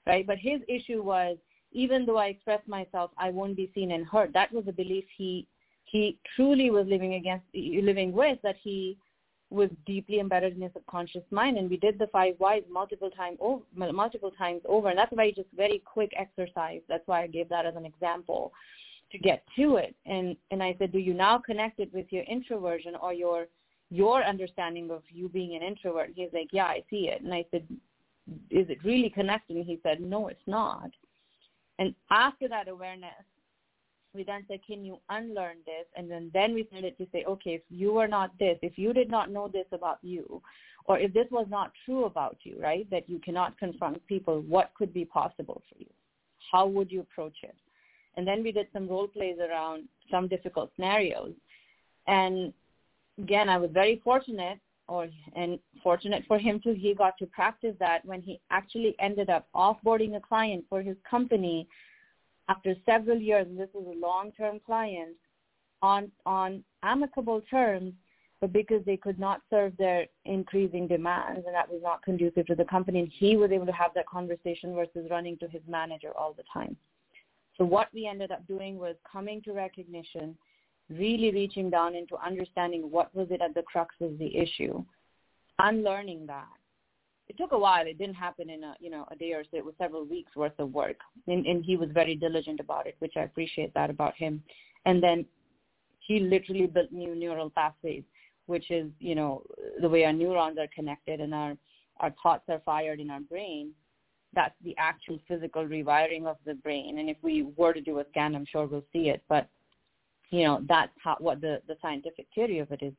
right? But his issue was, even though I express myself, I won't be seen and heard. That was a belief he he truly was living against, living with, that he was deeply embedded in his subconscious mind. And we did the five whys multiple time over, multiple times over, and that's why it's just very quick exercise. That's why I gave that as an example to get to it. And and I said, do you now connect it with your introversion or your your understanding of you being an introvert? He's like, yeah, I see it. And I said, is it really connected? And he said, no, it's not. And after that awareness, we then said, can you unlearn this? And then, then we started to say, okay, if you were not this, if you did not know this about you, or if this was not true about you, right, that you cannot confront people, what could be possible for you? How would you approach it? And then we did some role plays around some difficult scenarios. And again, I was very fortunate, or and fortunate for him too, he got to practice that when he actually ended up offboarding a client for his company after several years, and this was a long-term client, on on amicable terms, but because they could not serve their increasing demands, and that was not conducive to the company, and he was able to have that conversation versus running to his manager all the time. So what we ended up doing was coming to recognition, really reaching down into understanding what was it at the crux of the issue, unlearning that. It took a while. It didn't happen in a, you know, a day or so. It was several weeks worth of work. And, and he was very diligent about it, which I appreciate that about him. And then he literally built new neural pathways, which is, you know, the way our neurons are connected and our, our thoughts are fired in our brain. That's the actual physical rewiring of the brain. And if we were to do a scan, I'm sure we'll see it. But, you know, that's how, what the, the scientific theory of it is.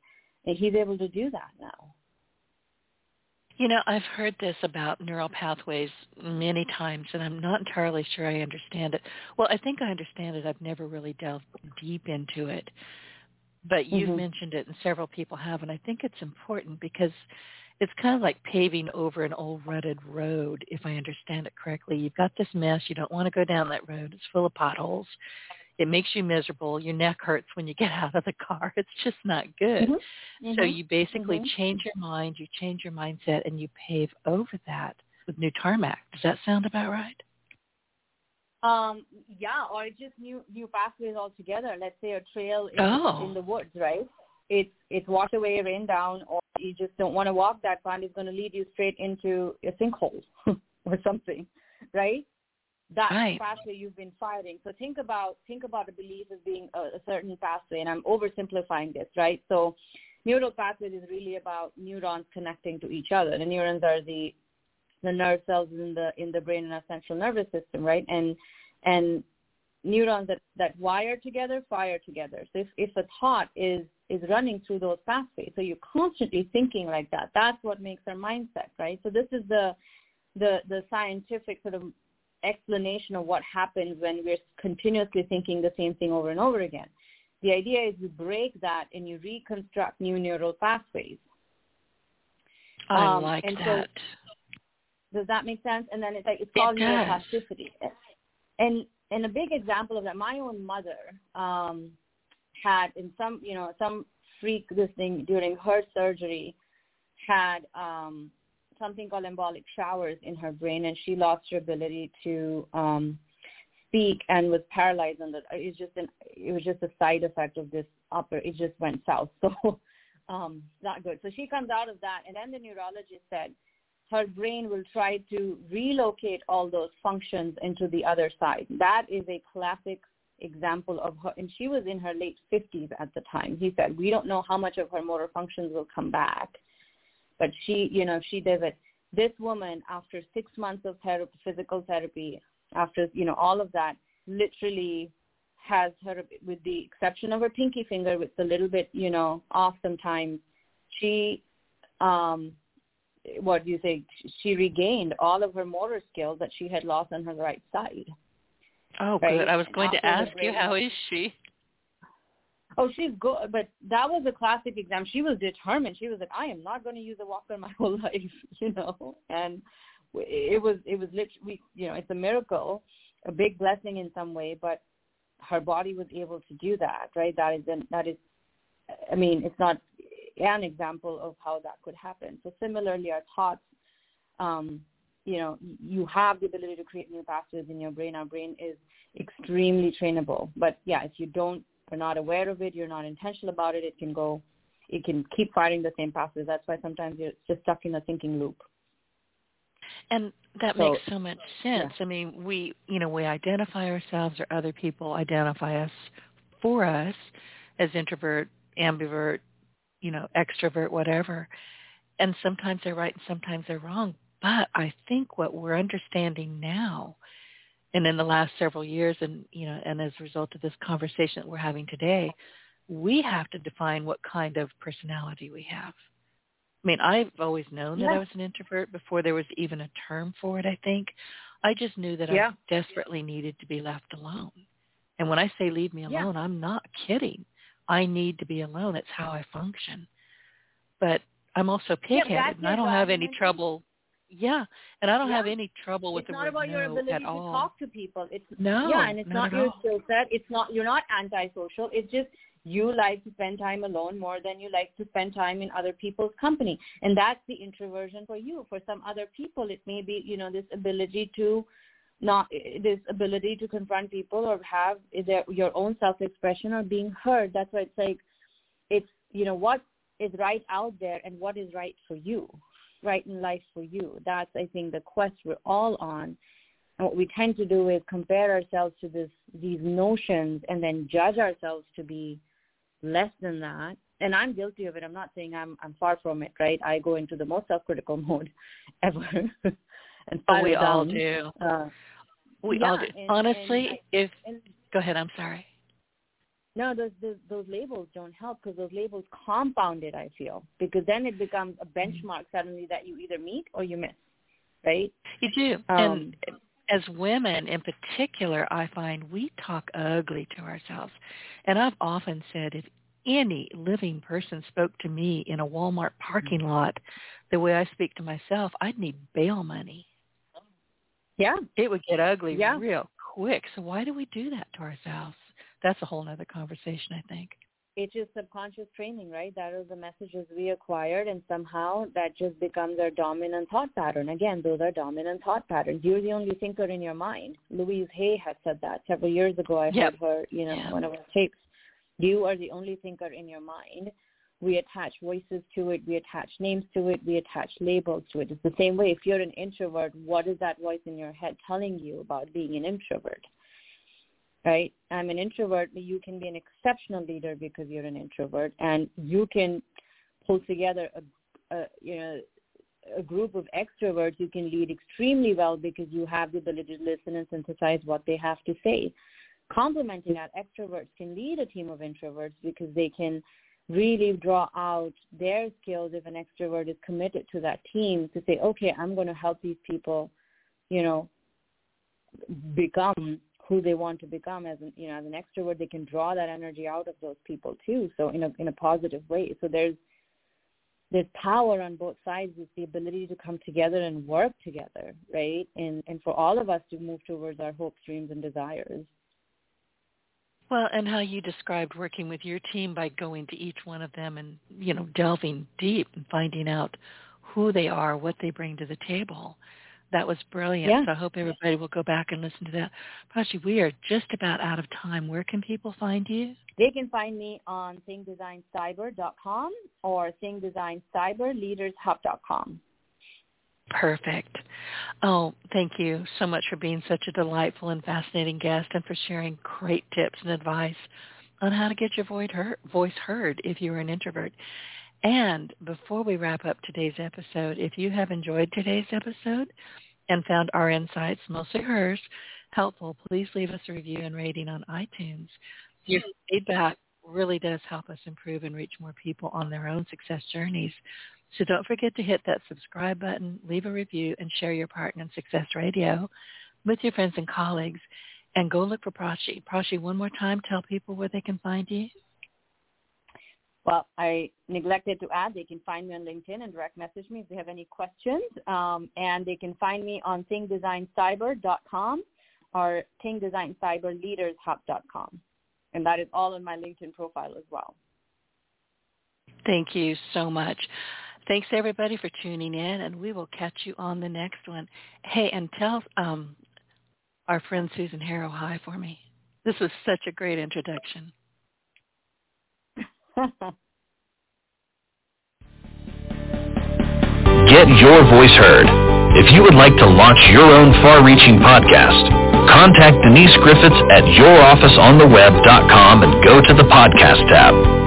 And he's able to do that now. You know, I've heard this about neural pathways many times, and I'm not entirely sure I understand it. Well, I think I understand it. I've never really delved deep into it. But you've mm-hmm. mentioned it, and several people have, and I think it's important because it's kind of like paving over an old rutted road, if I understand it correctly. You've got this mess. You don't want to go down that road. It's full of potholes. It makes you miserable. Your neck hurts when you get out of the car. It's just not good. Mm-hmm. Mm-hmm. So you basically mm-hmm. change your mind, you change your mindset, and you pave over that with new tarmac. Does that sound about right? Um, yeah, or just new new pathways altogether. Let's say a trail in, oh. in the woods, right? It's it's wash away, rain down, or you just don't want to walk that path. It's going to lead you straight into a sinkhole or something, right? That right. pathway you've been fighting. So think about think about a belief as being a, a certain pathway, and I'm oversimplifying this, right? So neural pathway is really about neurons connecting to each other. The neurons are the the nerve cells in the in the brain and our central nervous system, right? And and neurons that, that wire together fire together. So if, if a thought is is running through those pathways, so you're constantly thinking like that. That's what makes our mindset, right? So this is the the the scientific sort of explanation of what happens when we're continuously thinking the same thing over and over again. The idea is you break that and you reconstruct new neural pathways. I um, like and that. So, does that make sense? And then it's like it's called it neuroplasticity. And and a big example of that, my own mother um, had in some you know some freak this thing during her surgery had. Um, something called embolic showers in her brain, and she lost her ability to um, speak and was paralyzed. And it's just an, it was just a side effect of this upper. It just went south, so um, not good. So she comes out of that, and then the neurologist said her brain will try to relocate all those functions into the other side. That is a classic example of her, and she was in her late fifties at the time. He said, we don't know how much of her motor functions will come back. But she, you know, she did it. This woman, after six months of therapy, physical therapy, after, you know, all of that, literally has her, with the exception of her pinky finger, which is a little bit, you know, off sometimes, she, um, what do you say, she regained all of her motor skills that she had lost on her right side. Oh, right? Good. I was going to ask you, how is she? Oh, she's good, but that was a classic exam. She was determined. She was like, I am not going to use a walker my whole life, you know, and it was it was literally, you know, it's a miracle, a big blessing in some way, but her body was able to do that, right? That is, that is, I mean, it's not an example of how that could happen. So similarly, our thoughts, um, you know, you have the ability to create new pathways in your brain. Our brain is extremely trainable, but yeah, if you don't, are not aware of it, you're not intentional about it, it can go, it can keep firing the same pathways. That's why sometimes you're just stuck in a thinking loop. And that so, makes so much sense. Yeah. I mean, we, you know, we identify ourselves, or other people identify us for us as introvert, ambivert, you know, extrovert, whatever. And sometimes they're right and sometimes they're wrong. But I think what we're understanding now, and in the last several years, and, you know, and as a result of this conversation that we're having today, we have to define what kind of personality we have. I mean, I've always known yeah. that I was an introvert before there was even a term for it, I think. I just knew that yeah. I desperately needed to be left alone. And when I say leave me alone, yeah. I'm not kidding. I need to be alone. It's how I function. But I'm also pigheaded, yeah, and I don't have any trouble. Yeah, and I don't yeah. have any trouble with it's the word no at all. It's not about your ability to all. talk to people. It's, no, yeah, and it's not, not your skill set. It's not, you're not antisocial. It's just you like to spend time alone more than you like to spend time in other people's company, and that's the introversion for you. For some other people, it may be, you know, this ability to not this ability to confront people or have their, your own self-expression or being heard. That's why it's like, it's, you know, what is right out there and what is right for you. Right in life for you. That's, I think, the quest we're all on. And what we tend to do is compare ourselves to this, these notions, and then judge ourselves to be less than that. And I'm guilty of it. I'm not saying I'm I'm far from it, right? I go into the most self-critical mode ever. and oh, we all down. do. Uh, we yeah, all do. And, Honestly, and I, if and, go ahead. I'm sorry. No, those, those those labels don't help, because those labels compound it, I feel, because then it becomes a benchmark suddenly that you either meet or you miss, right? You do. Um, and as women in particular, I find we talk ugly to ourselves. And I've often said, if any living person spoke to me in a Walmart parking lot the way I speak to myself, I'd need bail money. Yeah. It would get ugly yeah. real quick. So why do we do that to ourselves? That's a whole other conversation, I think. It's just subconscious training, right? That are the messages we acquired, and somehow that just becomes our dominant thought pattern. Again, those are dominant thought patterns. You're the only thinker in your mind. Louise Hay has said that several years ago. I yep. heard her, you know, yep. one of her tapes. You are the only thinker in your mind. We attach voices to it. We attach names to it. We attach labels to it. It's the same way. If you're an introvert, what is that voice in your head telling you about being an introvert? Right? I'm an introvert, but you can be an exceptional leader because you're an introvert, and you can pull together a, a, you know, a group of extroverts. You can lead extremely well because you have the ability to listen and synthesize what they have to say. Complementing that, extroverts can lead a team of introverts because they can really draw out their skills if an extrovert is committed to that team to say, okay, I'm going to help these people, you know, become who they want to become. As an, you know, as an extrovert, they can draw that energy out of those people too. So in a in a positive way. So there's there's power on both sides. It's the ability to come together and work together, right? And and for all of us to move towards our hopes, dreams, and desires. Well, and how you described working with your team by going to each one of them and, you know, delving deep and finding out who they are, what they bring to the table. That was brilliant. Yeah. So I hope everybody will go back and listen to that. Prachee, we are just about out of time. Where can people find you? They can find me on think design cyber dot com or think design cyber leaders hub dot com. Perfect. Oh, thank you so much for being such a delightful and fascinating guest, and for sharing great tips and advice on how to get your voice heard if you're an introvert. And before we wrap up today's episode, if you have enjoyed today's episode and found our insights, mostly hers, helpful, please leave us a review and rating on iTunes. Your feedback really does help us improve and reach more people on their own success journeys. So don't forget to hit that subscribe button, leave a review, and share Your Partner in Success Radio with your friends and colleagues. And go look for Prachee. Prachee, one more time, tell people where they can find you. Well, I neglected to add, they can find me on LinkedIn and direct message me if they have any questions. Um, and they can find me on think design cyber dot com or think design cyber leaders hub dot com. And that is all in my LinkedIn profile as well. Thank you so much. Thanks, everybody, for tuning in, and we will catch you on the next one. Hey, and tell um, our friend Susan Harrow hi for me. This was such a great introduction. Get your voice heard. If you would like to launch your own far-reaching podcast, contact Denise Griffiths at your office on the web dot com and go to the podcast tab.